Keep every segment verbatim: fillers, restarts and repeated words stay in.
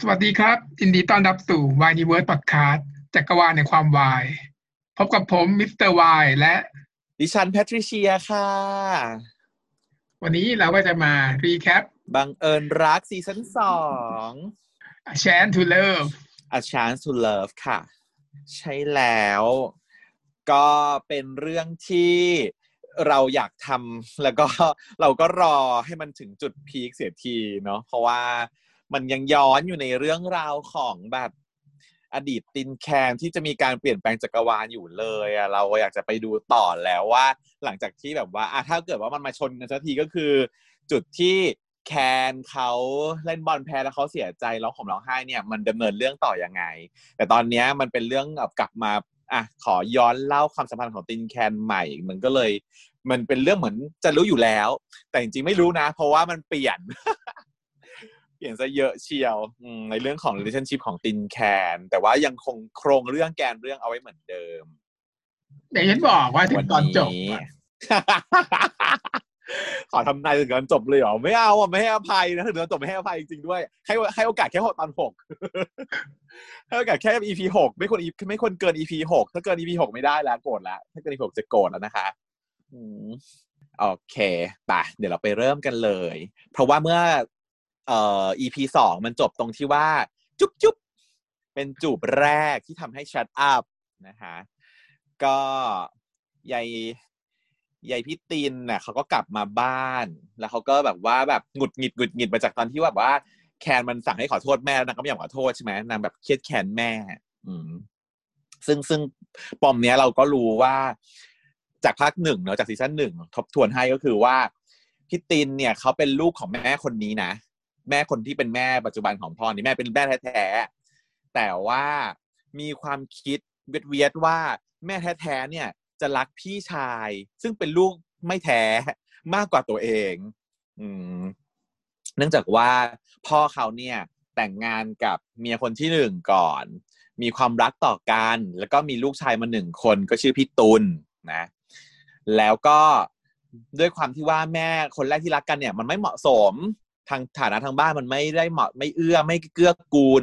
สวัสดีครับยินดีต้อนรับสู่ Wineverse Podcast จักรวาลในความวายพบกับผมมิสเตอร์วายและดิฉันแพทริเชียค่ะวันนี้เราก็จะมารีแคปบังเอิญรักซีซั่นสอง A Chance to Love A Chance to Love ค่ะใช่แล้วก็เป็นเรื่องที่เราอยากทำแล้วก็เราก็รอให้มันถึงจุดพีคเสียทีเนาะเพราะว่ามันยังย้อนอยู่ในเรื่องราวของแบบอดีตตินแคนที่จะมีการเปลี่ยนแปลงจักรวาลอยู่เลยอ่ะเราอยากจะไปดูต่อแล้วว่าหลังจากที่แบบว่าอ่ะถ้าเกิดว่ามันมาชนกันสักทีก็คือจุดที่แคนเขาเล่นบอลแพ้แล้วเขาเสียใจร้องห่มร้องไห้เนี่ยมันดำเนินเรื่องต่อยังไงแต่ตอนนี้มันเป็นเรื่องกลับมาอ่ะขอย้อนเล่าความสัมพันธ์ของตินแคนใหม่มันก็เลยมันเป็นเรื่องเหมือนจะรู้อยู่แล้วแต่จริงๆไม่รู้นะเพราะว่ามันเปลี่ยน เปลี่ยนซะเยอะเชียวในเรื่องของ relationship ของตินแคนแต่ว่ายังคงโครงเรื่องแกนเรื่องเอาไว้เหมือนเดิมแต่ฉันบอกว่าถึงตอนจบ ขอทำนายถึงตอนจบเลยเหรอไม่เอาอ่ะไม่ให้อภัยนะถึงตอนจบไม่ให้อภัยจริงๆด้วยให้ให้โอกาสแค่ตอนหกให้โอกาสแค่ อี พี หกไม่ควรไม่ควรเกิน อี พี หกถ้าเกิน อี พี หกไม่ได้แล้วโกรธแล้วถ้าเกิน อี พี หกจะโกรธแล้วนะคะโอเคป่ะเดี๋ยวเราไปเริ่มกันเลยเพราะว่าเมื่อเอ่อ อี พี สองมันจบตรงที่ว่าจุ๊บจุ๊บเป็นจูบแรกที่ทำให้ shut up นะคะก็ยายยายพี่ตินน่ะเขาก็กลับมาบ้านแล้วเขาก็แบบว่าแบบหงุดหงิดหงุดหงิดมาจากตอนที่ว่าแบบว่าแคนมันสั่งให้ขอโทษแม่แล้วนางก็ไม่อยากขอโทษใช่ไหมนางแบบเครียดแค้นแม่อืมซึ่งซึ่งปอมเนี้ยเราก็รู้ว่าจากภาคหนึ่งเนาะจากซีซั่นหนึ่งทบทวนให้ก็คือว่าพี่ตินเนี่ยเขาเป็นลูกของแม่คนนี้นะแม่คนที่เป็นแม่ปัจจุบันของพ่อนี่แม่เป็นแม่แท้ๆแต่ว่ามีความคิดเวียดๆว่าแม่แท้ๆเนี่ยจะรักพี่ชายซึ่งเป็นลูกไม่แท้มากกว่าตัวเองอืมเนื่องจากว่าพ่อเขาเนี่ยแต่งงานกับเมียคนที่หนึ่งก่อนมีความรักต่อกันแล้วก็มีลูกชายมาหนึ่งคนก็ชื่อพี่ตุลนะแล้วก็ด้วยความที่ว่าแม่คนแรกที่รักกันเนี่ยมันไม่เหมาะสมทางฐานะทางบ้านมันไม่ได้เหมาะไม่เอื้อไม่เกื้อกูล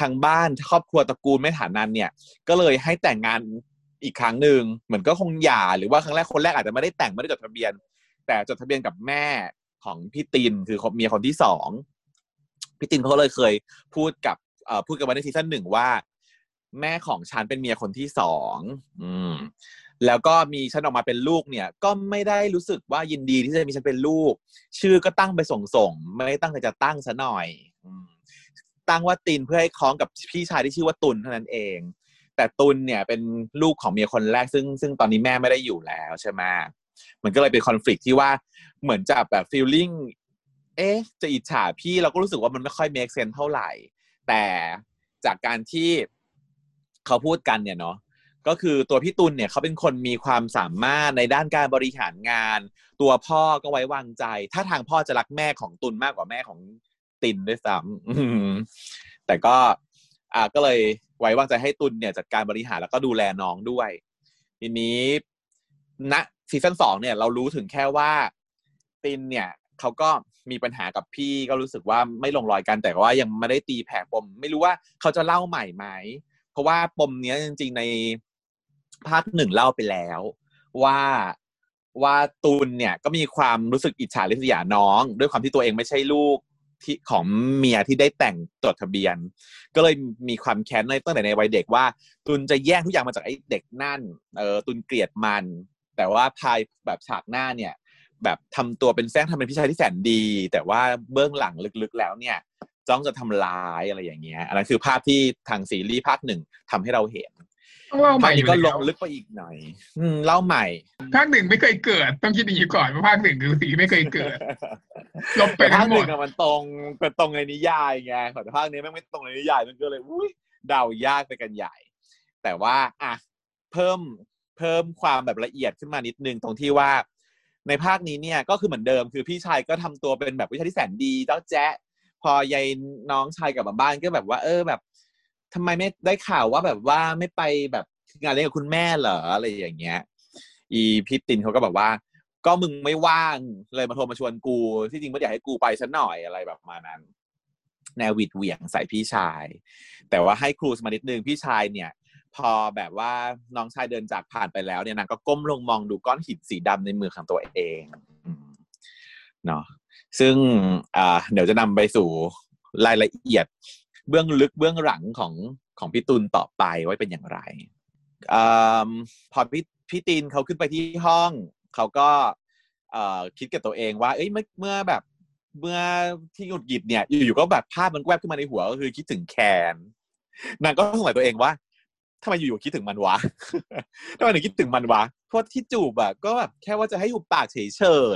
ทางบ้านครอบครัวตระกูลไม่ฐานะเนี่ยก็เลยให้แต่งงานอีกครั้งหนึ่งเหมือนก็คงหย่าหรือว่าครั้งแรกคนแรกอาจจะไม่ได้แต่งไม่ได้จดทะเบียนแต่จดทะเบียนกับแม่ของพี่ตินคือเมียคนที่สองพี่ตินเขาเลยเคยพูดกับเอ่อพูดกับวันในซีซั่นหนึ่งว่าแม่ของฉันเป็นเมียคนที่สองอืมแล้วก็มีฉันออกมาเป็นลูกเนี่ยก็ไม่ได้รู้สึกว่ายินดีที่จะมีฉันเป็นลูกชื่อก็ตั้งไปส่งๆไม่ได้ตั้งแต่จะตั้งซะหน่อยตั้งว่าตินเพื่อให้คล้องกับพี่ชายที่ชื่อว่าตุลเท่านั้นเองแต่ตุลเนี่ยเป็นลูกของเมียคนแรกซึ่งซึ่งตอนนี้แม่ไม่ได้อยู่แล้วใช่ไหมมันก็เลยเป็นคอนฟ lict ที่ว่าเหมือนจะแบบฟีลลิ่งเอ๊ะจะอิจฉาพี่เราก็รู้สึกว่ามันไม่ค่อยเมคเซนส์เท่าไหร่แต่จากการที่เขาพูดกันเนี่ยเนาะก็คือตัวพี่ตุลเนี่ยเขาเป็นคนมีความสามารถในด้านการบริหารงานตัวพ่อก็ไว้วางใจถ้าทางพ่อจะรักแม่ของตุลมากกว่าแม่ของตินด้วยซ้ำแต่ก็อ่าก็เลยไว้วางใจให้ตุลเนี่ยจัดการบริหารแล้วก็ดูแลน้องด้วยทีนี้ณซีซั่นสองเนี่ยเรารู้ถึงแค่ว่าตินเนี่ยเขาก็มีปัญหากับพี่ก็รู้สึกว่าไม่ลงรอยกันแต่ว่ายังไม่ได้ตีแผ่ปมไม่รู้ว่าเขาจะเล่าใหม่ไหมเพราะว่าปมเนี้ยจริงๆในภาคหนึ่งเล่าไปแล้วว่าว่าตุลเนี่ยก็มีความรู้สึกอิจฉาริษยาน้องด้วยความที่ตัวเองไม่ใช่ลูกที่ของเมียที่ได้แต่งจดทะเบียนก็เลยมีความแค้นในตั้งแต่ในวัยเด็กว่าตุลจะแย่งทุกอย่างมาจากไอ้เด็กนั่นเออตุลเกลียดมันแต่ว่าภายแบบฉากหน้าเนี่ยแบบทำตัวเป็นแซงทำเป็นพี่ชายที่แสนดีแต่ว่าเบื้องหลังลึกๆแล้วเนี่ยจ้องจะทำร้ายอะไรอย่างเงี้ยอันนั้นคือภาพที่ทางซีรีส์ภาคหนึ่งทำให้เราเห็นเล่าใหม่ก็ลงลึกไปอีกหน่อยเล่าใหม่ภาคหนึ่งไม่เคยเกิดต้องคิดอย่างนี้ก่อนว่าภาคหนึ่งคือสีไม่เคยเกิดลบไปภาคหนึ่งมันตรงมันตรงในนิยายไงแต่ภาคนี้ไม่ตรงในนิยายมันก็เลยอุ้ยเดายากไปกันใหญ่แต่ว่าอ่ะเพิ่มเพิ่มความแบบละเอียดขึ้นมานิดนึงตรงที่ว่าในภาคนี้เนี่ยก็คือเหมือนเดิมคือพี่ชายก็ทำตัวเป็นแบบวิชาที่แสนดีเจ้าแจ๊ะพอยายน้องชายกลับมาบ้านก็แบบว่าเออแบบทำไมไม่ได้ข่าวว่าแบบว่าไม่ไปแบบงานเลี้ยงกับคุณแม่เหรออะไรอย่างเงี้ยอีพิตินเขาก็แบบว่าก็มึงไม่ว่างเลยมาโทรมาชวนกูที่จริงไม่อยากให้กูไปซะหน่อยอะไรแบบมานั้น แนวหวิดเหวี่ยงใส่พี่ชายแต่ว่าให้ครูสมานิดนึงพี่ชายเนี่ยพอแบบว่าน้องชายเดินจากผ่านไปแล้วเนี่ยนางก็ก้มลงมองดูก้อนหินสีดำในมือของตัวเองเนาะซึ่งอ่าเดี๋ยวจะนำไปสู่รายละเอียดเบื้องลึกเบื้องหลังของของพี่ตูนต่อไปว่าเป็นอย่างไรอ่าพอพี่พี่ตีนเขาขึ้นไปที่ห้องเขาก็อ่าคิดกับตัวเองว่าเอ้ยเมื่อเมื่อแบบเมื่อที่หงุดหงิดเนี่ยอยู่ๆก็แบบภาพมันแวบขึ้นมาในหัวก็คือคิดถึงแคนนางก็สงสัยตัวเองว่าทำไมอยู่ๆคิดถึงมันวะทำไมถึงคิดถึงมันวะเพราะที่จูบอะก็แบบแค่ว่าจะให้หุบปากเฉ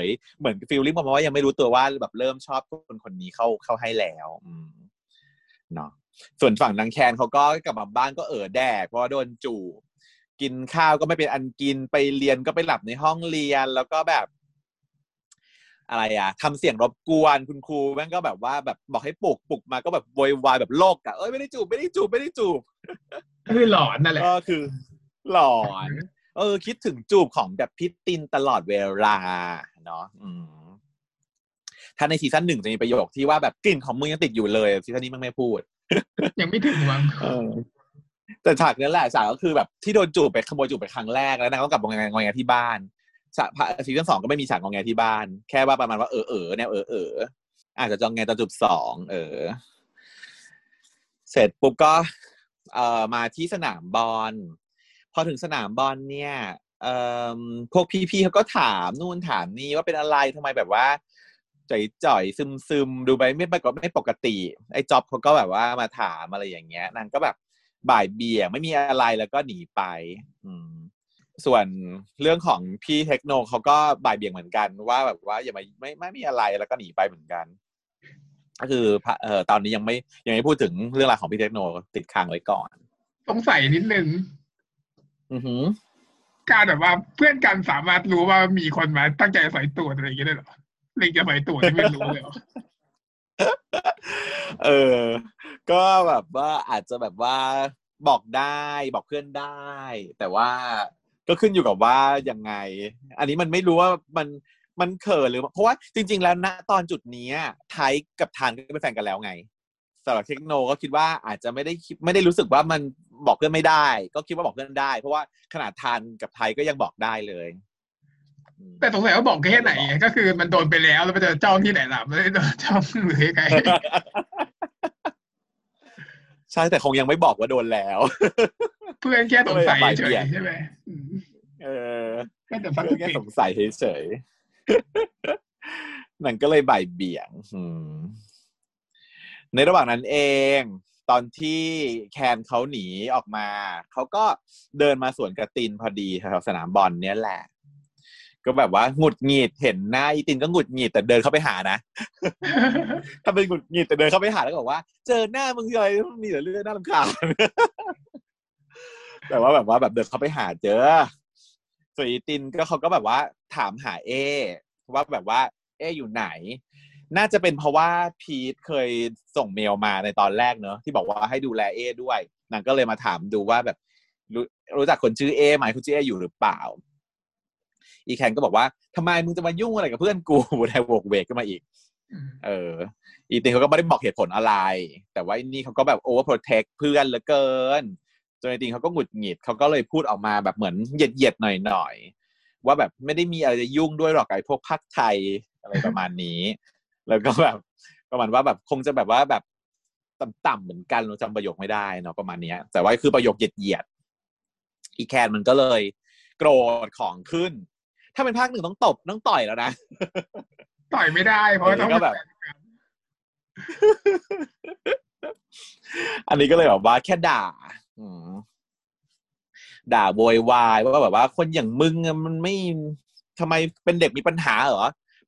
ยๆเหมือนฟีลลิ่งประมาณว่ายังไม่รู้ตัวว่าแบบเริ่มชอบคนคนนี้เข้าเข้าให้แล้วเนาะส่วนฝั่งนางแคนเขาก็กลับมาบ้านก็เอ่อแดกเพราะโดนจูบกินข้าวก็ไม่เป็นอันกินไปเรียนก็ไปหลับในห้องเรียนแล้วก็แบบอะไรอะทำเสียงรบกวนคุณครูแม่งก็แบบว่าแบบบอกให้ปลุกปลุกมาก็แบบโวยวายแบบโลกอะเอ้ยไม่ได้จูบไม่ได้จูบไม่ได้จูบคือหลอนนั่นแหละก็คือหลอนเออคิดถึงจูบของแบบพิตินตลอดเวลาเนาะถ้าในซีซั่นหนึ่งจะมีประโยคที่ว่าแบบกลิ่นของมึงยังติดอยู่เลยซีซั่นนี้มึงไม่พูดยังไม่ถึงมั้งแต่ฉากนั้นแหละฉากก็คือแบบที่โดนจูบไปขโมยจูบไปครั้งแรกแล้วนางก็กลับมางานงานที่บ้านซีซั่นสองก็ไม่มีฉากงานงานที่บ้านแค่ว่าประมาณว่าเออเออแนวเออเอออาจจะจองงานตอนจูบสองเออเสร็จปุ๊บก็เอ่อมาที่สนามบอลพอถึงสนามบอลเนี่ยเอ่อพวกพี่ๆเขาก็ถามนู่นถามนี่ว่าเป็นอะไรทำไมแบบว่าจ่อยๆซึมๆดูไปไม่ปกติไม่ปกติไอ้จ๊อบเขาก็แบบว่ามาถามอะไรอย่างเงี้ยนางก็แบบบ่ายเบี่ยงไม่มีอะไรแล้วก็หนีไปอืมส่วนเรื่องของพี่เทคโนเขาก็บ่ายเบี่ยงเหมือนกันว่าแบบว่าอย่ามาไม่ไม่มีอะไรแล้วก็หนีไปเหมือนกันก็คือเอ่อตอนนี้ยังไม่ยังไม่พูดถึงเรื่องราวของพี่เทคโนติดค้างไว้ก่อนสงสัยนิดนึงอือหือการแบบว่าเพื่อนกันสามารถรู้ว่ามีคนมาตั้งใจใส่ตัวอะไรอย่างเงี้ยได้หรอลิงจะใส่ตัวไม่รู้เลยหรอเออก็แบบว่าอาจจะแบบว่าบอกได้บอกเพื่อนได้แต่ว่าก็ขึ้นอยู่กับว่ายังไงอันนี้มันไม่รู้ว่ามันมันเขินหรือเพราะว่าจริงๆแล้วณตอนจุดนี้ไทยกับทานก็เป็นแฟนกันแล้วไงสำหรับเทคโนก็คิดว่าอาจจะไม่ได้ไม่ได้รู้สึกว่ามันบอกเพื่อนไม่ได้ก็คิดว่าบอกเพื่อนได้เพราะว่าขนาดทานกับไทยก็ยังบอกได้เลยแต่สงสัยว่าบอกแค่ไหนก็คือมันโดนไปแล้วแล้วมันจะจ้องที่ไหนล่ะมันจะจ้องหรือไงใช่แต่คงยังไม่บอกว่าโดนแล้วเพื่อนแค่สงสัยเฉยใช่ไหมเออแค่แต่ฟังแค่สงสัยเฉยนั่นก็เลยบ่ายเบี่ยงในระหว่างนั้นเองตอนที่แคนเขาหนีออกมาเขาก็เดินมาสวนกระตินพอดีแถวสนามบอลเนี่ยแหละก็แบบว่าหงุดหงิดเห็นหน้าอีตินก็หงุดหงิดแต่เดินเข้าไปหานะถ้าเป็นหงุดหงิดแต่เดินเข้าไปหาแล้วก็บอกว่าเจอหน้ามึงเลยมีแต่เรื่องน่ารำคาญแต่ว่าแบบว่าแบบเดินเข้าไปหาเจอส่วนอีตินก็เขาก็แบบว่าถามหาเอว่าแบบว่าเออยู่ไหนน่าจะเป็นเพราะว่าพีทเคยส่งเมลมาในตอนแรกเนอะที่บอกว่าให้ดูแลเอด้วยนางก็เลยมาถามดูว่าแบบรู้รู้จักคนชื่อเอไหมคนชื่อเออยู่หรือเปล่าอีแคนก็บอกว่าทำไมมึงจะมายุ่งอะไรกับเพื่อนกูอะไรโวกเวกขึ้นมาอีกเอออีตินเขาก็ไม่ได้บอกเหตุผลอะไรแต่ว่านี่เขาก็แบบโอเวอร์โปรเทคเพื่อนเหลือเกินจนอีตินเขาก็หงุดหงิดเขาก็เลยพูดออกมาแบบเหมือนเหยียดๆหน่อยๆว่าแบบไม่ได้มีอะไรจะยุ่งด้วยหรอกไอ้พวกพรรคไทยอะไรประมาณนี้แล้วก็แบบประมาณว่าแบบคงจะแบบว่าแบบต่ำๆเหมือนกันเราจำประโยคไม่ได้เนาะประมาณนี้แต่ว่าคือประโยคเหยียดๆอีแคนมันก็เลยโกรธของขึ้นถ้าเป็นภาคหนึ่งต้องตบต้องต่อยแล้วนะต่อยไม่ได้เพราะต้องแบบอันนี้ก็เลยแบบว่าแค่ด่าด่าโวยวายว่าแบบว่าคนอย่างมึงมันไม่ทำไมเป็นเด็กมีปัญหาเหรอ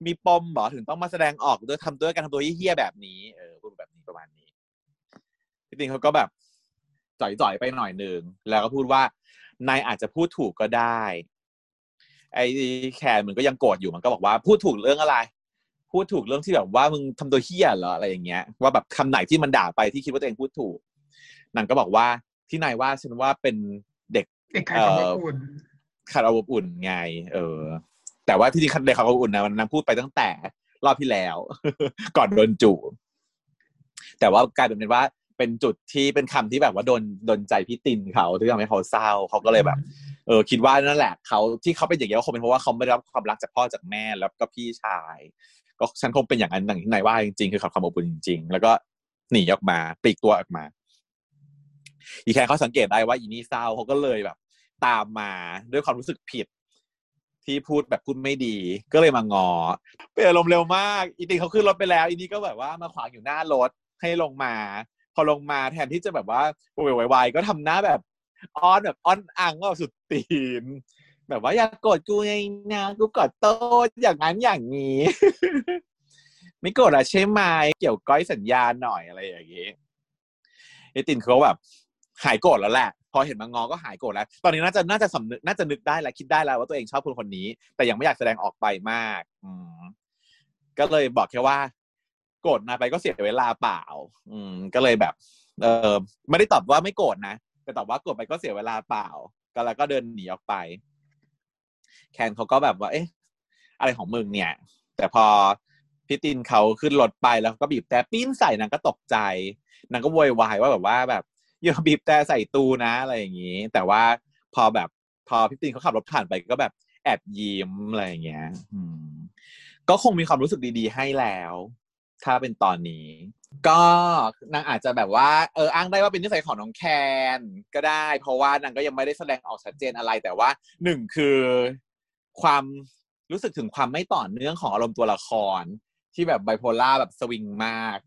มีปมเหรอถึงต้องมาแสดงออกโดยทำด้วยการทำตัวเหี้ยแบบนี้เออพูดแบบนี้ประมาณนี้พี่ติงเขาก็แบบจ่อยๆไปหน่อยนึงแล้วก็พูดว่านายอาจจะพูดถูกก็ได้ไอ้แขนมันก็ยังโกรธอยู่มันก็บอกว่าพูดถูกเรื่องอะไรพูดถูกเรื่องที่แบบว่ามึงทำตัวเหี้ยเหรออะไรอย่างเงี้ยว่าแบบคำไหนที่มันด่าไปที่คิดว่าตัวเองพูดถูกนางก็บอกว่าที่นายว่าฉันว่าเป็นเด็กขาดอบอุ่นขาดอบอุ่นไงเออแต่ว่าที่จริงเด็กขาดอบอุ่นนะมันนางพูดไปตั้งแต่รอบที่แล้ว ก่อนโดนจู แต่ว่ากลายเป็นว่าเป็นจุดที่เป็นคำที่แบบว่าโดนโดนใจพี่ตินเขาที่ทำให้เขาเศร้าเขาก็เลยแบบเออคิดว่านั่นแหละเขาที่เขาเป็นอย่างเงี้ยก็คงเป็นเพราะว่าเขาไม่ได้รับความรักจากพ่อจากแม่แล้วก็พี่ชายก็ฉันคงเป็นอย่างนั้นอย่างที่นายว่าจริงๆคือความอบอุ่นจริงๆแล้วก็หนีออกมาปลีกตัวออกมาอีแค่เขาสังเกตได้ว่าอีนี่เศร้าเขาก็เลยแบบตามมาด้วยความรู้สึกผิดที่พูดแบบพูดไม่ดีก็เลยมางอเป็นอารมณ์เร็วมากอีตินเขาขึ้นรถไปแล้วอีนี่ก็แบบว่ามาขวางอยู่หน้ารถให้ลงมาพอลงมาแทนที่จะแบบว่าโวยวายๆก็ทำหน้าแบบอ้อนแบบอ้อนอังก็สุดตีนแบบว่าอย่าโกรธกูไงนะกูกอดโต้อย่างนั้นอย่างนี้ ไม่โกรธอะใช่ไหมเกี่ยวก้อยสัญญาหน่อยอะไรอย่างงี้ไอ้ตินเขาแบบหายโกรธแล้วแหละพอเห็นมางอก็หายโกรธแล้วตอนนี้น่าจะน่าจะสำนึกน่าจะนึกได้และคิดได้แล้วว่าตัวเองชอบคนคนนี้แต่ยังไม่อยากแสดงออกไปมากอืมก็เลยบอกแค่ว่าโกรธมาไปก็เสียเวลาเปล่าอืมก็เลยแบบเออไม่ได้ตอบว่าไม่โกรธนะแต่ตอบว่าโกรธไปก็เสียเวลาเปล่าก็แล้วก็เดินหนีออกไปแคนเขาก็แบบว่าเอ๊ะอะไรของมึงเนี่ยแต่พอพี่ตินเขาขึ้นรถไปแล้วก็บีบแต่ปีนใส่นางก็ตกใจนางก็โวยวายว่าแบบว่าแบบอย่าบีบแต่ใส่ตูนะอะไรอย่างนี้แต่ว่าพอแบบพอพี่ตินเขาขับรถผ่านไปก็แบบแอบยิ้มอะไรอย่างเงี้ยก็คงมีความรู้สึกดีๆให้แล้วถ้าเป็นตอนนี้ก็นางอาจจะแบบว่าเอออ้างได้ว่าเป็นนิสัยของน้องแคนก็ได้เพราะว่านางก็ยังไม่ได้แสดงออกชัดเจนอะไรแต่ว่าหนึ่งคือความรู้สึกถึงความไม่ต่อเนื่องของอารมณ์ตัวละครที่แบบไบโพล่าแบบสวิงมาก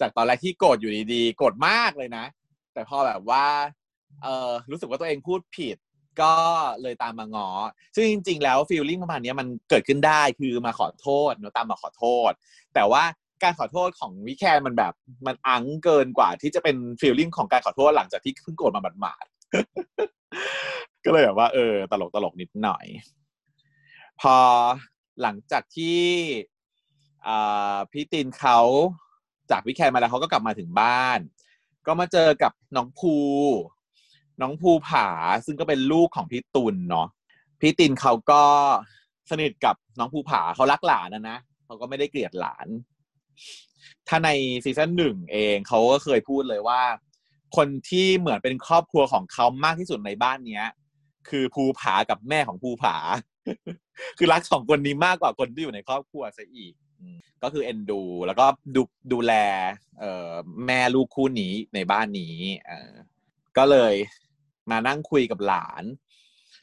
จากตอนแรกที่โกรธอยู่ดีๆโกรธมากเลยนะแต่พอแบบว่าเออรู้สึกว่าตัวเองพูดผิดก็เลยตามมาง้อซึ่งจริงๆแล้วฟีลลิ่งประมาณนี้มันเกิดขึ้นได้คือมาขอโทษเนาะตามมาขอโทษแต่ว่าการขอโทษของวิแคนมันแบบมันอังเกินกว่าที่จะเป็นฟีลลิ่งของการขอโทษหลังจากที่เพิ่งโกรธมาหมาดๆก็เลยแบบว่าเออตลกตลกนิดหน่อยพอหลังจากที่พี่ตินเขาจากวิแคนมาแล้วเขาก็กลับมาถึงบ้านก็มาเจอกับน้องภูน้องภูผาซึ่งก็เป็นลูกของพี่ตุลเนาะพี่ตินเขาก็สนิทกับน้องภูผาเขารักหลานนะนะเขาก็ไม่ได้เกลียดหลานถ้าในซีซั่นหนึ่งเองเขาก็เคยพูดเลยว่าคนที่เหมือนเป็นครอบครัวของเขามากที่สุดในบ้านเนี้ยคือภูผากับแม่ของภูผา คือรักสองคนนี้มากกว่าคนที่อยู่ในครอบครัวซะอีกก็คือเอ็นดูแล้วก็ดูดูแลแม่ลูกคู่นี้ในบ้านนี้ก็เลยมานั่งคุยกับหลาน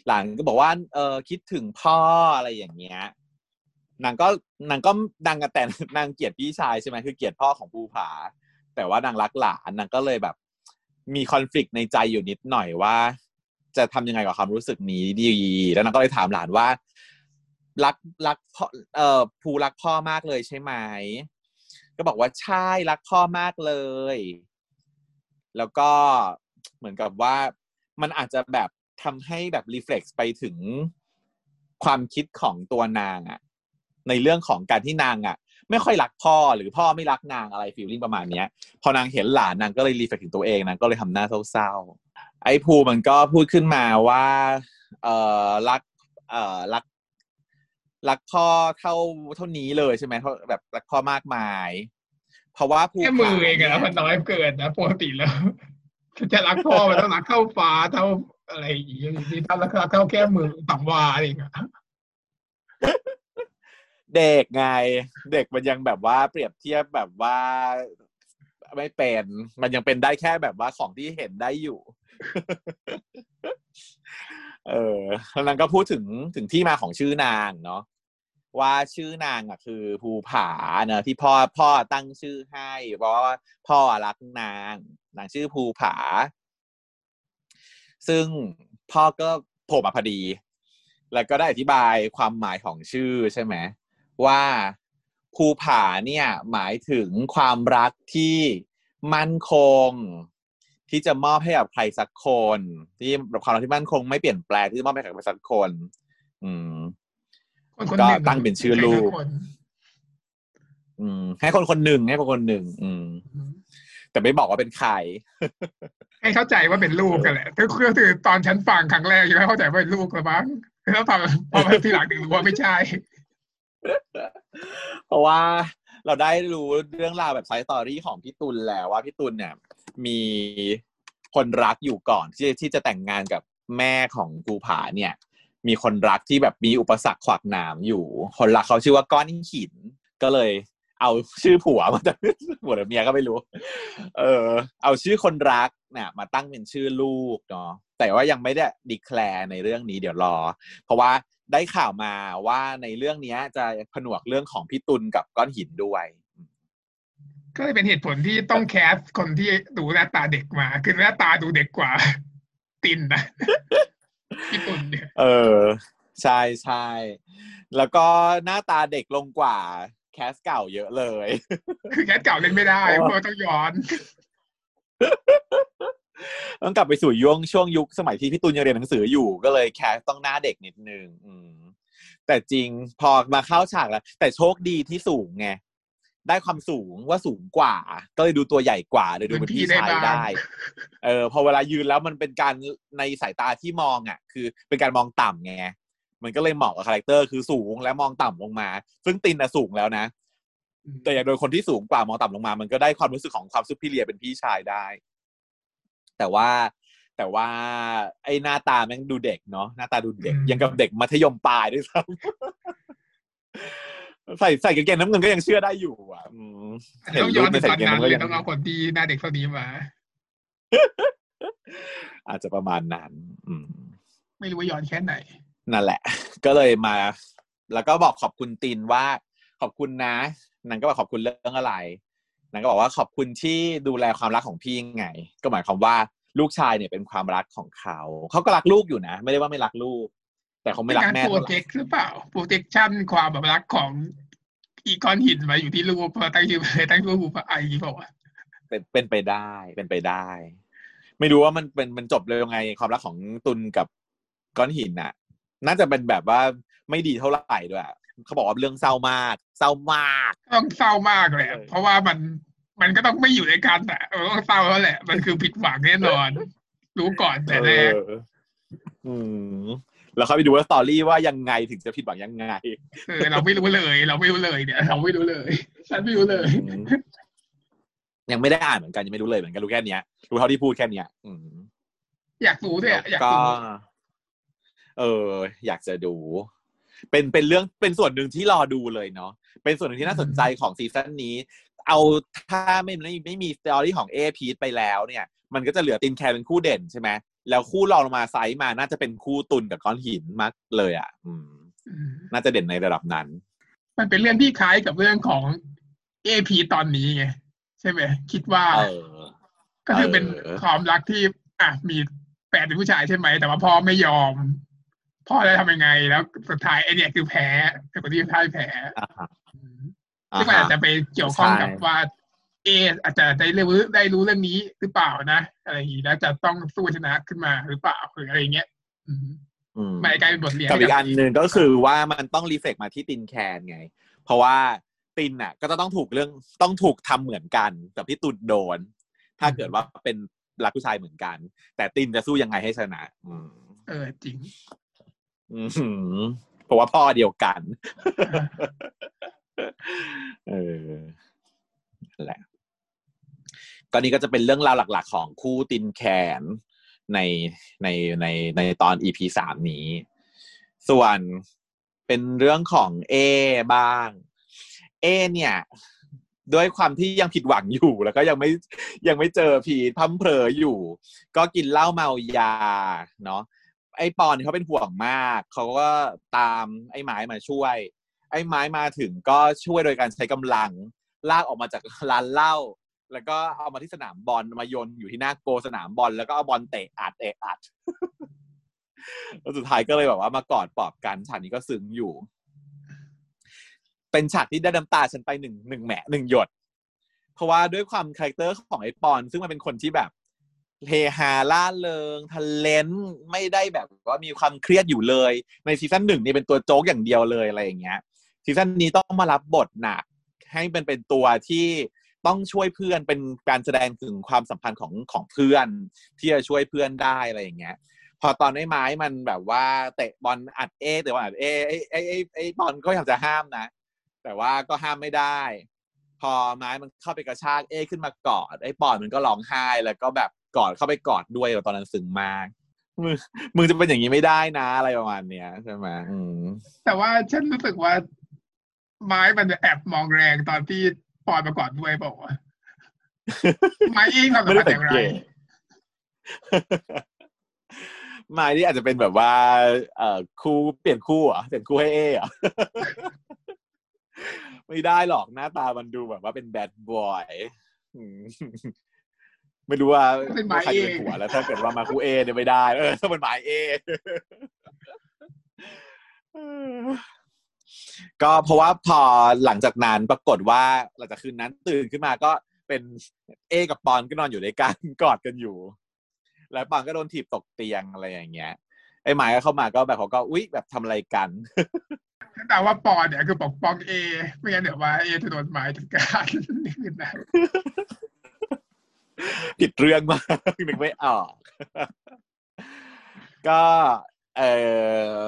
หลานก็บอกว่าเออคิดถึงพ่ออะไรอย่างเงี้ยนางก็นางก็ดังกระแต่นางเกลียดพี่ชายใช่ไหมคือเกลียดพ่อของภูผาแต่ว่านางรักหลานนางก็เลยแบบมีคอนฟลิกต์ในใจอยู่นิดหน่อยว่าจะทำยังไงกับความรู้สึกนี้ดีแล้วนางก็เลยถามหลานว่ารักรักพ่อเอ่อภูรักพ่อมากเลยใช่ไหมก็บอกว่าใช่รักพ่อมากเลยแล้วก็เหมือนกับว่ามันอาจจะแบบทำให้แบบรีเฟล็กซ์ไปถึงความคิดของตัวนางอะในเรื่องของการที่นางอะไม่ค่อยรักพ่อหรือพ่อไม่รักนางอะไรฟีลลิ่งประมาณเนี้ยพอนางเห็นหลานนางก็เลยรีเฟล็กซ์ถึงตัวเองนางก็เลยทำหน้าเศร้าๆไอ้ภูมันก็พูดขึ้นมาว่าเอ่อรักเอ่อรักรักพ่อเท่าเท่านี้เลยใช่ไหมเท่าแบบรักพ่อมากมายเพราะว่าภูผาแค่มือเองอะมันน้อยเกินนะปกติแล้วจะรักพ่อมันต้องรักเข้าฟ้าเท่าอะไรอย่างนี้ที่ถ้ารักเข้าแค่มือต่ำวาอะไรอย่างเงี้ยเด็กไงเด็กมันยังแบบว่าเปรียบเทียบแบบว่าไม่เป็นมันยังเป็นได้แค่แบบว่าของที่เห็นได้อยู่เออแล้วนางก็พูดถึงถึงที่มาของชื่อนางเนาะว่าชื่อนางอ่ะคือภูผาเนอะที่พ่อพ่อตั้งชื่อให้เพราะว่าพ่อรักนางนางชื่อภูผาซึ่งพ่อก็โผล่มาพอดีแล้วก็ได้อธิบายความหมายของชื่อใช่ไหมว่าภูผาเนี่ยหมายถึงความรักที่มั่นคงที่จะมอบให้กับใครสักคนที่ความรักที่มั่นคงไม่เปลี่ยนแปลงที่มอบให้กับใครสักคนอืมก็ตั้งเป็นชื่อลูกอืมให้คนคนหนึ่งให้คนคนหนึ่งอืมแต่ไม่บอกว่าเป็นใครให้เข้าใจว่าเป็นลูกกันแหละก็คือตอนฉันฟังครั้งแรกยังไม่เข้าใจว่าเป็นลูกละมั้งแล้วพอพอทีหลังถึงรู้ว่าไม่ใช่เพราะว่า เราได้รู้เรื่องราวแบบไซส์สตอรี่ของพี่ตุลแล้วว่าพี่ตุลเนี่ยมีคนรักอยู่ก่อนที่ที่จะแต่งงานกับแม่ของภูผาเนี่ยมีคนรักที่แบบมีอุปสรรคขวากหนามอยู่คนรักเขาชื่อว่าก้อนหินก็เลยเอาชื่อผัวมาจากผัวหรือเมียก็ไม่รู้เออเอาชื่อคนรักเนี่ยมาตั้งเป็นชื่อลูกเนาะแต่ว่ายังไม่ได้ดิแคลร์ในเรื่องนี้เดี๋ยวรอเพราะว่าได้ข่าวมาว่าในเรื่องนี้จะผนวกเรื่องของพี่ตุลกับก้อนหินด้วยก็เลยเป็นเหตุผลที่ต้องแคสคนที่ดูหน้าตาเด็กมาคือหน้าตาดูเด็กกว่าตินนะพี่ตุลเนี่ยเออใช่ใช่แล้วก็หน้าตาเด็กลงกว่าแคสเก่าเยอะเลยคือแคสเก่าเล่นไม่ได้เพราะต้องย้อนต้องกลับไปสู่ย่วงช่วงยุคสมัยที่พี่ตุลยังเรียนหนังสืออยู่ก็เลยแคสต้องหน้าเด็กนิดนึงแต่จริงพอมาเข้าฉากแล้วแต่โชคดีที่สูงไงได้ความสูงว่าสูงกว่าก็เลยดูตัวใหญ่กว่าเลยดูเป็นพี่ชายได้เออพอเวลายืนแล้วมันเป็นการในสายตาที่มองอ่ะคือเป็นการมองต่ำไงมันก็เลยเหมาะกับคาแรคเตอร์คือสูงและมองต่ำลงมาซึ่งตินน่ะสูงแล้วนะแต่อย่างโดยคนที่สูงกว่ามองต่ำลงมามันก็ได้ความรู้สึกของความซุปเปอร์เรียเป็นพี่ชายได้แต่ว่าแต่ว่าไอ้หน้าตาแม่งดูเด็กเนาะหน้าตาดูเด็กยังกับเด็กมัธยมปลายด้วยซ้ำใส่ใส่กางเกงน้ำเงินก็ยังเชื่อได้อยู่อ่ะเห็นย้อนไปใส่กางเกงน้ำเงินเลยต้องเอาคนดีหน้าเด็กเท่านี้มาอาจจะประมาณนั้นไม่รู้ว่าย้อนแค่ไหนนั่นแหละก็เลยมาแล้วก็บอกขอบคุณตินว่าขอบคุณนะนางก็บอกขอบคุณเรื่องอะไรนางก็บอกว่าขอบคุณที่ดูแลความรักของพี่ไงก็หมายความว่าลูกชายเนี่ยเป็นความรักของเขาเขาก็รักลูกอยู่นะไม่ได้ว่าไม่รักลูกแต่เขาไม่รักแม่โปรเทคหรือเปล่าโปรเทคชั่นความแบบรักของอีกก้อนหินมาอยู่ที่ลูกพอตั้งชื่อเลยตั้งชื่อลูกว่าไอที่บอกว่าเป็นเป็นไปได้เป็นไปได้ไม่รู้ว่ามันเป็นมันจบเลยยังไงความรักของตุลกับก้อนหินน่ะน่าจะเป็นแบบว่าไม่ดีเท่าไหร่ด้วยเขาบอกว่าเรื่องเศร้ามากเศร้ามากต้องเศร้ามากเลยเพราะว่ามันมันก็ต้องไม่อยู่ในกันอ่ะต้องเศร้าแล้วแหละมันคือผิดหวังแน่นอนรู้ก่อนแต่แรกอืมแล้วเขาไปดูว่าสตอรี่ว่ายังไงถึงจะผิดหวังยังไงเออเราไม่รู้เลยเราไม่รู้เลยเนี่ยเราไม่รู้เลยฉันไม่รู้เลยยังไม่ได้อ่านเหมือนกันยังไม่รู้เลยเหมือนกันรู้แค่เนี้ยรู้เท่าที่พูดแค่เนี้ยอืมอยากรู้ด้วยอยากรู้เอออยากจะดูเป็นเป็นเรื่องเป็นส่วนหนึ่งที่รอดูเลยเนาะเป็นส่วนหนึ่งที่น่าสนใจของซีซั่นนี้เอาถ้าไม่ไม่ไม่มีสตอรี่ของเอพีทไปแล้วเนี่ยมันก็จะเหลือตินแคร์เป็นคู่เด่นใช่ไหมแล้วคู่รองลงมาไซส์มาน่าจะเป็นคู่ตุลกับก้อนหินมากเลยอ่ะน่าจะเด่นในระดับนั้นมันเป็นเรื่องที่คล้ายกับเรื่องของเอพีตอนนี้ไงใช่ไหมคิดว่าก็คือเป็นความรักที่อ่ะมีแฟนเป็นผู้ชายใช่ไหมแต่ว่าพ่อไม่ยอมพ่อได้ทำยังไงแล้วสุดท้ายไอเนี่ยคือแพ้แต่คนที่ท้ายแพ้ซึ่งอาจจะไปเกี่ยวข้องกับว่าเออาจจะได้รู้ได้รู้เรื่องนี้หรือเปล่านะอะไรอย่างนี้แล้วจะต้องสู้ชนะขึ้นมาหรือเปล่าหรืออะไรเงี้ยมันกลายเป็นบทเรียนกับอีกอันหนึ่งก็คือว่ามันต้องรีเฟล็กมาที่ตินแคนไงเพราะว่าตินอ่ะก็จะต้องถูกเรื่องต้องถูกทำเหมือนกันกับที่ตุลโดนถ้าเกิดว่าเป็นรักผู้ชายเหมือนกันแต่ตินจะสู้ยังไงให้ชนะเออจริงเพราะว่าพ่อเดียวกันเออแหละตอนนี้ก็จะเป็นเรื่องราวหลักๆของคู่ตินแขนในในในในตอน อี พี สามนี้ส่วนเป็นเรื่องของเอบ้างเอเนี่ยด้วยความที่ยังผิดหวังอยู่แล้วก็ยังไม่ยังไม่เจอผีพั่มเพลออยู่ก็กินเหล้าเมายาเนาะไอ้ปอนเขาเป็นห่วงมากเขาก็ตามไอ้ไม้มาช่วยไอ้ไม้มาถึงก็ช่วยโดยการใช้กำลังลากออกมาจากร้านเหล้าแล้วก็เอามาที่สนามบอลมาโยนอยู่ที่หน้าโกสนามบอลแล้วก็เอาบอลเตะอัดเตะอัด สุดท้ายก็เลยแบบว่ามากอดปลอบกันฉากนี้ก็ซึ้งอยู่เป็นฉากที่ได้น้ำตาฉันไปหนึ่งหนึ่งแหมหนึ่งหยดเพราะว่าด้วยความคาแรคเตอร์ของไอ้ปอนซึ่งมันเป็นคนที่แบบเฮฮาล่าเริงทะเลนไม่ได้แบบว่ามีความเครียดอยู่เลยในซีซั่นหนึ่งนี่เป็นตัวโจ๊กอย่างเดียวเลยอะไรอย่างเงี้ยซีซั่นนี้ต้องมารับบทหนักให้เป็นเป็นตัวที่ต้องช่วยเพื่อนเป็นการแสดงถึงความสัมพันธ์ของของเพื่อนที่จะช่วยเพื่อนได้อะไรอย่างเงี้ยพอตอนไอ้ไม้มันแบบว่าเตะบอลอัดเอแต่ว่าอัดเอไอ้ไอ้ไอ้บอลก็อยากจะห้ามนะแต่ว่าก็ห้ามไม่ได้ พอไม้มันเข้าไปกระชากเอ๊ขึ้นมากอดไอ้ปอนมันก็ร้องไห้แล้วก็แบบกอดเข้าไปกอดด้วยตอนนั้นซึ้งมากมึงมึงจะเป็นอย่างนี้ไม่ได้นะอะไรประมาณเนี้ยใช่ไหมแต่ว่าฉันรู้สึกว่าไม้มันแอบมองแรงตอนที่ปอนมากอดด้วยบอกว่าไม้อิงกับมันอย่างไรไม้นี่อาจจะเป็นแบบว่าเอ่อคู่เปลี่ยนคู่อ่ะเปลี่ยนคู่ให้เออ่ะไม่ได้หรอกหน้าตามันดูแบบว่าเป็นแบดบอยไม่รู้ว่าใครเป็นผัวแล้วถ้าเกิดว่ามาคู่เอเนี่ยไม่ได้เออถ้าเป็นหมายเอก็เพราะว่าพอหลังจากนั้นปรากฏว่าหลังจากคืนนั้นตื่นขึ้นมาก็เป็นเอกับปอนก็นอนอยู่ด้วยกันกอดกันอยู่แล้วปอนก็โดนถีบตกเตียงอะไรอย่างเงี้ยไอ้หมายก็เข้ามาก็แบบเขาก็อุ๊ยแบบทำอะไรกันแต่ว่าปอนเนี่ยคือปกป้องเอไม่งั้นเดี๋ยวว่าเอจะโดนหมายจัดการนี่คือนะผิดเรื่องมากนึกไม่ออกก็เออ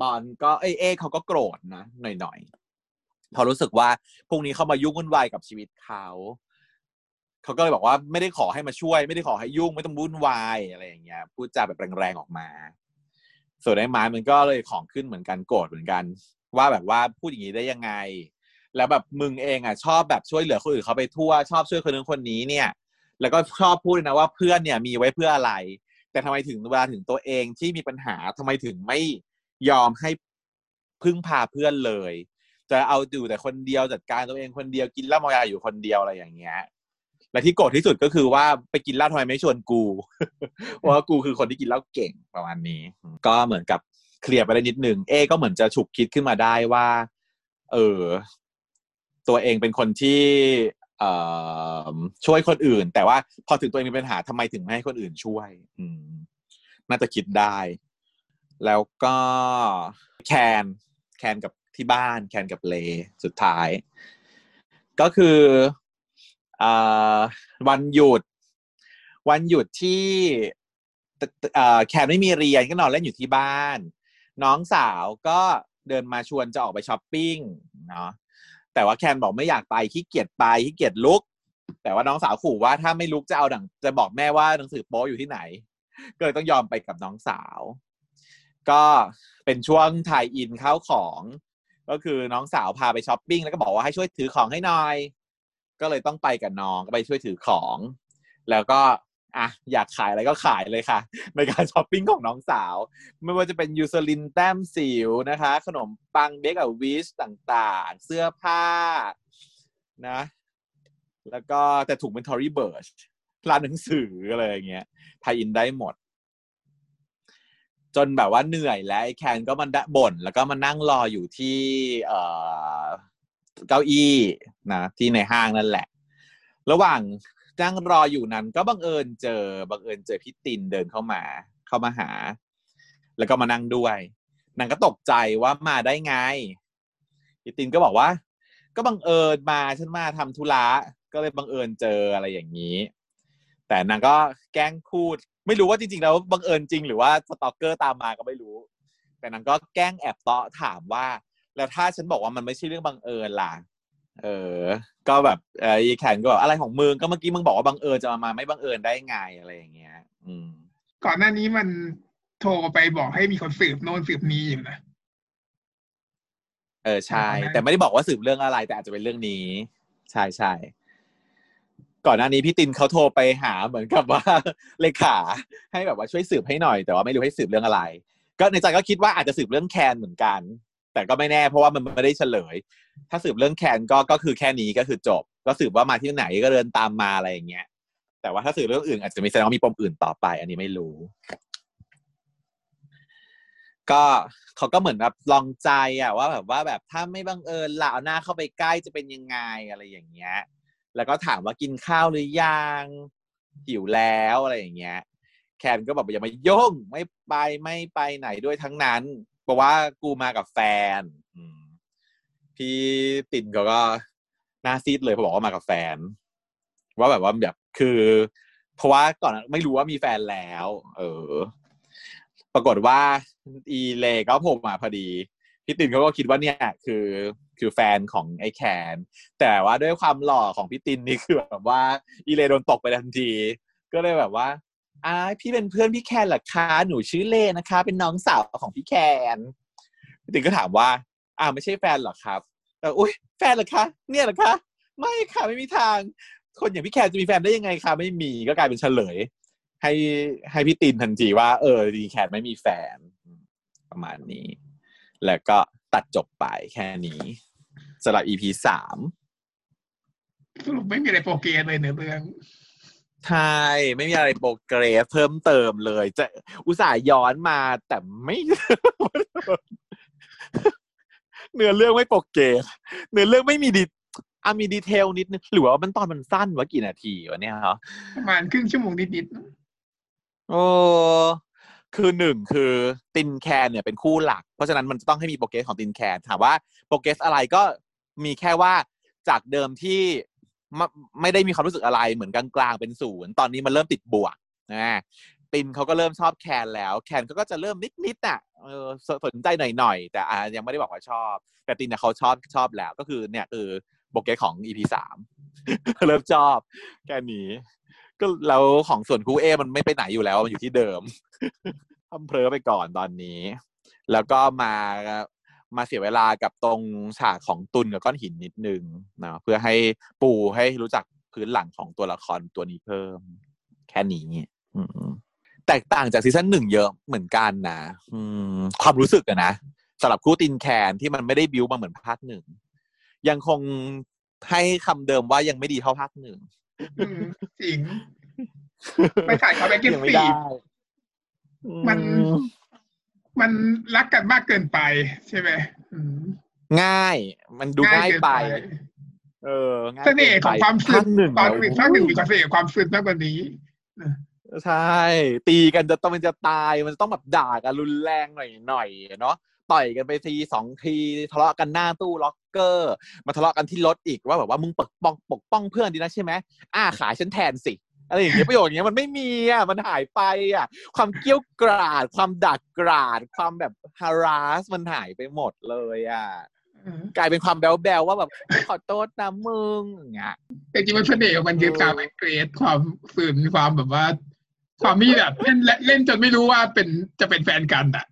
บอนก็เอ้ยเอ๊เขาก็โกรธนะหน่อยๆพอรู้สึกว่าพวกนี้เข้ามายุ่งวุ่นวายกับชีวิตเขาเขาก็เลยบอกว่าไม่ได้ขอให้มาช่วยไม่ได้ขอให้ยุ่งไม่ต้องวุ่นวายอะไรอย่างเงี้ยพูดจาแบบแรงๆออกมาส่วนไอ้ไม้มันก็เลยของขึ้นเหมือนกันโกรธเหมือนกันว่าแบบว่าพูดอย่างนี้ได้ยังไงแล้วแบบมึงเองอ่ะชอบแบบช่วยเหลือคนอื่นเขาไปทั่วชอบช่วยคนนึงคนนี้เนี่ยแล้วก็ชอบพูดนะว่าเพื่อนเนี่ยมีไว้เพื่ออะไรแต่ทำไมถึงเวลาถึงตัวเองที่มีปัญหาทำไมถึงไม่ยอมให้พึ่งพาเพื่อนเลยจะเอาอยู่แต่คนเดียวจัดการตัวเองคนเดียวกินเหล้าเมายาอยู่คนเดียวอะไรอย่างเงี้ยและที่โกรธที่สุดก็คือว่าไปกินเหล้าทำไมไม่ชวนกูเพราะว่ากูคือคนที่กินเหล้าเก่งประมาณนี้ก็เหมือนกับเคลียร์ไปได้นิดนึงเอ๊ก็เหมือนจะฉุกคิดขึ้นมาได้ว่าเออตัวเองเป็นคนที่ช่วยคนอื่นแต่ว่าพอถึงตัวเองมีปัญหาทำไมถึงไม่ให้คนอื่นช่วยน่าจะคิดได้แล้วก็แคนแคนกับที่บ้านแคนกับเลสุดท้ายก็คือวันหยุดวันหยุดที่แคนไม่มีเรียนก็นอนเล่นอยู่ที่บ้านน้องสาวก็เดินมาชวนจะออกไปช้อปปิ้งเนาะแต่ว่าแคนบอกไม่อยากไปขี้เกียจไปขี้เกียจลุกแต่ว่าน้องสาวขู่ว่าถ้าไม่ลุกจะเอาหนังจะบอกแม่ว่าหนังสือโป๊อยู่ที่ไหนก็เลยต้องยอมไปกับน้องสาวก็เป็นช่วงถ่ายอินเข้าของก็คือน้องสาวพาไปช้อปปิ้งแล้วก็บอกว่าให้ช่วยถือของให้หน่อยก็เลยต้องไปกับน้องก็ไปช่วยถือของแล้วก็อ่ะอยากขายอะไรก็ขายเลยค่ะในการช้อปปิ้งของน้องสาวไม่ว่าจะเป็นยูซลินแต้มสิวนะคะขนมปังเบเกอร์วิชต่างๆเสื้อผ้านะแล้วก็แต่ถูกเป็น Tory Burch ร้านหนังสืออะไรอย่างเงี้ยไทยอินได้หมดจนแบบว่าเหนื่อยแล้วไอ้แคนก็มันบ่นแล้วก็มานั่งรออยู่ที่เอ่อเก้าอี้นะที่ในห้างนั่นแหละระหว่างนั่งรออยู่นั้นก็บังเอิญเจอบังเอิญเจอพี่ตินเดินเข้ามาเข้ามาหาแล้วก็มานั่งด้วยนางก็ตกใจว่ามาได้ไงพี่ตินก็บอกว่าก็บังเอิญมาฉันมาทำธุระก็เลยบังเอิญเจออะไรอย่างนี้แต่นางก็แกล้งพูดไม่รู้ว่าจริงๆแล้วบังเอิญจริงหรือว่าสตอกเกอร์ตามมาก็ไม่รู้แต่นางก็แกล้งแอบเตาะถามว่าแล้วถ้าฉันบอกว่ามันไม่ใช่เรื่องบังเอิญล่ะเออก็แบบไอ้แขนก็แบบอะไรของมึงก็เมื่อกี้มึงบอกว่าบังเอิญจะมาไม่บังเอิญได้ไงอะไรอย่างเงี้ยอืมก่อนหน้านี้มันโทรไปบอกให้มีคนสืบโน่นสืบนี้อยู่นะเออใช่แต่ไม่ได้บอกว่าสืบเรื่องอะไรแต่อาจจะเป็นเรื่องนี้ใช่ใช่ก่อนหน้านี้พี่ตินเขาโทรไปหาเหมือนกับว่าเลขาให้แบบว่าช่วยสืบให้หน่อยแต่ว่าไม่รู้ให้สืบเรื่องอะไรก็ในใจก็คิดว่าอาจจะสืบเรื่องแคนเหมือนกันแต่ก็ไม่แน่เพราะว่ามันไม่ได้เฉลยถ้าสืบเรื่องแคนก็ก็คือแค่นี้ก็คือจบก็สืบว่ามาที่ไหนก็เดินตามมาอะไรอย่างเงี้ยแต่ว่าถ้าสืบเรื่องอื่นอาจจะมีแสดงว่ามีปมอื่นต่อไปอันนี้ไม่รู้ก็เขาก็เหมือนแบบลองใจอ่ะว่าแบบว่าแบบถ้าไม่บังเอิญล่ะเอาหน้าเข้าไปใกล้จะเป็นยังไงอะไรอย่างเงี้ยแล้วก็ถามว่ากินข้าวหรือยังหิวแล้วอะไรอย่างเงี้ยแคนก็แบบอย่ามายุ่งไม่ไปไม่ไปไหนด้วยทั้งนั้นเพราะว่ากูมากับแฟนพี่ตินเขาก็น่าซีดเลยพอบอกว่ามากับแฟนว่าแบบว่าแบบคือเพราะว่าก่อนไม่รู้ว่ามีแฟนแล้วเออปรากฏว่าอีเลก็โผล่มาพอดี พี่ตินเขาก็คิดว่าเนี่ยคือคือแฟนของไอ้แคนแต่ว่าด้วยความหล่อของพี่ตินนี่คือแบบว่าอีเลโดนตกไปทันทีก็เลยแบบว่าอ้ายพี่เป็นเพื่อนพี่แคนเหรอคะหนูชื่อเลนะคะเป็นน้องสาวของพี่แคนพี่ตินก็ถามว่าอ้าวไม่ใช่แฟนเหรอครับแต่อุ้ยแฟนเหรอคะเนี่ยเหรอคะไม่ค่ะไม่มีทางคนอย่างพี่แคนจะมีแฟนได้ยังไงคะไม่มีก็กลายเป็นเฉลยให้ให้พี่ตินทันทีว่าเออดีแคนไม่มีแฟนประมาณนี้แล้วก็ตัดจบไปแค่นี้สำหรับ อี พี สามสรุปไม่มีอะไรโปรเกรสเลยเนื้อเรื่องใช่ไม่มีอะไรโปรเกรสเพิ่มเติมเลยจะอุตส่าห์ย้อนมาแต่ไม่ เนื้อเรื่องไม่โปรเกรสเนื้อเรื่องไม่มีดีอ่ะมีดีเทลนิดนึงหรือว่ามันตอนมันสั้นวะกี่นาทีวะเนี่ยฮะประมาณครึ่งชั่วโมงนิดๆโอ้คือหนึ่งคือตินแคนเนี่ยเป็นคู่หลักเพราะฉะนั้นมันจะต้องให้มีโปรเกรสของตินแคนถามว่าโปรเกรสอะไรก็มีแค่ว่าจากเดิมที่ไม่ได้มีความรู้สึกอะไรเหมือนกลางๆเป็นศูนย์ตอนนี้มันเริ่มติดบวกนะตินเขาก็เริ่มชอบแคนแล้วแคนเขาก็จะเริ่มนิดๆอ่ะเออสนใจหน่อยๆแต่อ่ะยังไม่ได้บอกว่าชอบแต่ตินเนี่ยเขาชอบชอบแล้วก็คือเนี่ยคือโปรเกรสของ อี พี สาม เริ่มชอบแค่นี้ก็แล้วของส่วนคู่เอมันไม่ไปไหนอยู่แล้วมันอยู่ที่เดิมทำเพลอไปก่อนตอนนี้แล้วก็มามาเสียเวลากับตรงฉากของตุลกับก้อนหินนิดนึงนะเพื่อให้ปูให้รู้จักพื้นหลังของตัวละครตัวนี้เพิ่มแค่นี้แตกต่างจากซีซั่นหนึ่งเยอะเหมือนกันนะความรู้สึกอะนะสำหรับคู่ตินแคนที่มันไม่ได้บิวมาเหมือนภาคหนึ่งยังคงให้คำเดิมว่ายังไม่ดีเท่าภาคหนึ่งจริงไปถ่ายเขาไปกินปีมันมันรักกันมากเกินไปใช่ไหมง่ายมันดูง่ายไปเออเสน่ห์ของความซึ้งตอนหนึ่งภาคหนึ่งมีเสน่ห์ความซึ้งมากกว่านี้ใช่ตีกันจะต้องมันจะตายมันจะต้องแบบด่ากันรุนแรงหน่อยหน่อยเนาะต่อยกันไปทีสองทีทะเลาะกันหน้าตู้ล็อกเกอร์มาทะเลาะกันที่รถอีกว่าแบบว่ามึงปกป้องปกป้องเพื่อนดีนะใช่ไหมอ้าขายฉันแทนสิอะไรอย่างเงี้ยประโยชน์อย่างเงี้ยมันไม่มีอ่ะมันหายไปอ่ะความเกรี้ยวกราดความดักกราดความแบบ harass มันหายไปหมดเลยอ่ะกลายเป็นความแบลแบลว่าแบบขอโทษนะมึงอย่างเงี้ยแต่จริงมันเสน่ห์มันยืดกาวมันเกรดความฝืนความแบบว่าความมีแบบเล่นเล่นจนไม่รู้ว่าเป็นจะเป็นแฟนกันอ่ะ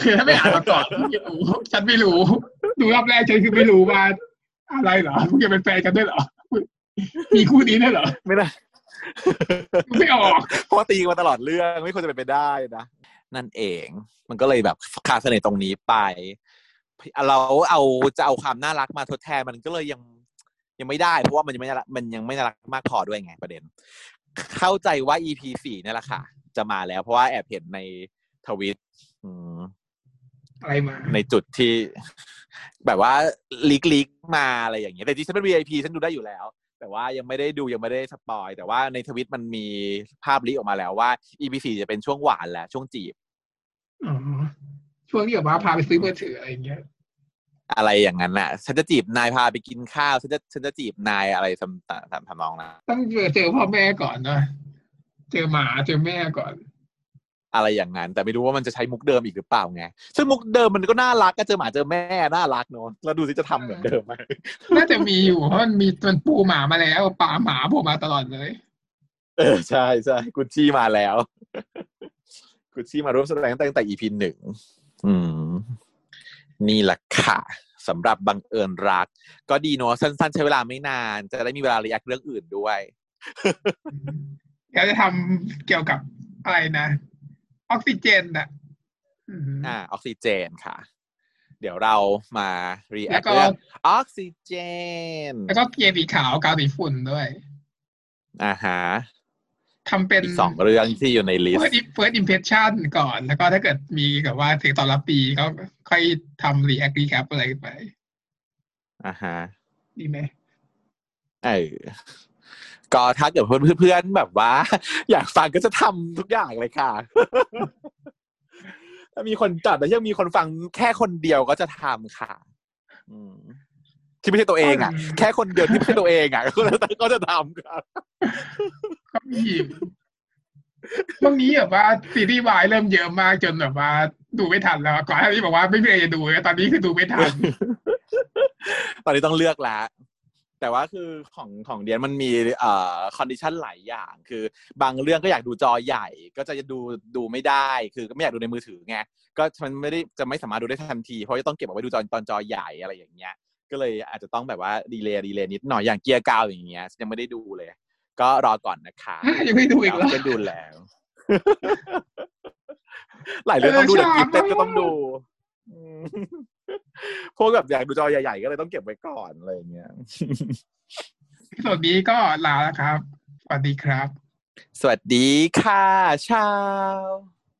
คือถ้าไม่อ่านมาก่อนไม่รู้ฉันไม่รู้ดูรอบแรกฉันคือไม่รู้ว่าอะไรเหรอมึงจะเป็นแฟนกันด้วยเหรอมีคู่นี้ด้วยเหรอไม่ได้ไม่ออกเพราะตีมาตลอดเรื่องไม่ควรจะเป็นไปได้นะนั่นเองมันก็เลยแบบขาดเสน่ห์ตรงนี้ไปเราเอาจะเอาความน่ารักมาทดแทนมันก็เลยยังยังไม่ได้เพราะว่ามันยังไม่มันยังไม่น่ารักมากพอด้วยไงประเด็นเข้าใจว่า อี พี สี่นี่แหละค่ะจะมาแล้วเพราะว่าแอบเห็นในทวิตอะไรมาในจุดที่แบบว่าลีกๆมาอะไรอย่างเงี้ยแต่จริงฉันเป็น วี ไอ พี ฉันดูได้อยู่แล้วแต่ว่ายังไม่ได้ดูยังไม่ได้สปอยแต่ว่าในทวิตมันมีภาพลีกออกมาแล้วว่า อี พี สี่จะเป็นช่วงหวานแล้วช่วงจีบอ๋อช่วงที่แบบว่าพาไปซื้อมือถืออะไรอย่างเงี้ยอะไรอย่างนั้นน่ะฉันจะจีบนายพาไปกินข้าวฉันจะฉันจะจีบนายอะไรทำทำนองนะต้องเจอพ่อแม่ก่อนนะเจอหมาเจอแม่ก่อนอะไรอย่างนั้นแต่ไม่รู้ว่ามันจะใช้มุกเดิมอีกหรือเปล่าไงซึ่งมุกเดิมมันก็น่ารักก็เจอหมาเจอแม่น่ารักเนอะแล้วดูสิจะทำเหมือนเดิมไหมน่าจะมีอยู่เพราะมันมีมันปูหมามาแล้วป่าหมาปูมาตลอดเลยเออใช่ใช่กุชชี่มาแล้วกุชชี่มาร่วมแสดงตั้งแต่ อี พี หนึ่งอืมนี่แหละค่ะสำหรับบังเอิญรักก็ดีเนาะสั้นๆใช้เวลาไม่นานจะได้มีเวลาเรียกเรื่องอื่นด้วยเราจะทำเกี่ยวกับอะไรนะออกซิเจนน่ะอ่าออกซิเจนค่ะเดี๋ยวเรามารีแอคเรื่องออกซิเจนแล้วก็เกมสีขาวกาวสีฝุ่นด้วยอ่าฮะทำเป็นสองเรื่องที่อยู่ในลิสต์ First Impression ก่อนแล้วก็ถ้าเกิดมีกับว่าเสียงตอนรับปีก็ค่อยทำรีแอครีแคปอะไรไปอ่าฮะดีไหมเออก็ถ้าเกิดเพื่อนๆแบบว่าอยากฟังก็จะทำทุกอย่างเลยค่ะถ้ามีคนจัดแล้วยังมีคนฟังแค่คนเดียวก็จะทำค่ะที่ไม่ใช่ตัวเองอ่ะแค่คนเดียวที่ไม่ใช่ตัวเองอ่ะก็จะทำค่ะก็มีช่วงนี้แบบว่าซีรีส์วายเริ่มเยอะมากจนแบบว่า ดูไม่ทันแล้วก่อนหน้านี้บอกว่าไม่มีอะไรจะดูตอนนี้คือดูไม่ทันตอนนี้ต้องเลือกละแต่ว่าคือของของเดียนมันมีเอ่อคอนดิชั่นหลายอย่างคือบางเรื่องก็อยากดูจอใหญ่ก็จะดูดูไม่ได้คือก็ไม่อยากดูในมือถือไงก็มันไม่ได้จะไม่สามารถดูได้ทันทีเพราะจะต้องเก็บเอาไว้ดูจอตอนจอใหญ่อะไรอย่างเงี้ยก็เลยอาจจะต้องแบบว่าดีเลย์ดีเลย์นิดหน่อยอย่างเกียร์กาวอย่างเงี้ยยังไม่ได้ดูเลยก็รอก่อนนะคะยังไม่ดูอีกเหรอก็ดูแล้วหลายเรื่องต้องดูแต่กิฟเต็ดก็ต้องดูพวกแบบอยากดูจอใหญ่ๆก็เลยต้องเก็บไว้ก่อนอะไรอย่างเงี้ยส่วนนี้ก็ลาแล้วครับสวัสดีครับสวัสดีค่ะชาว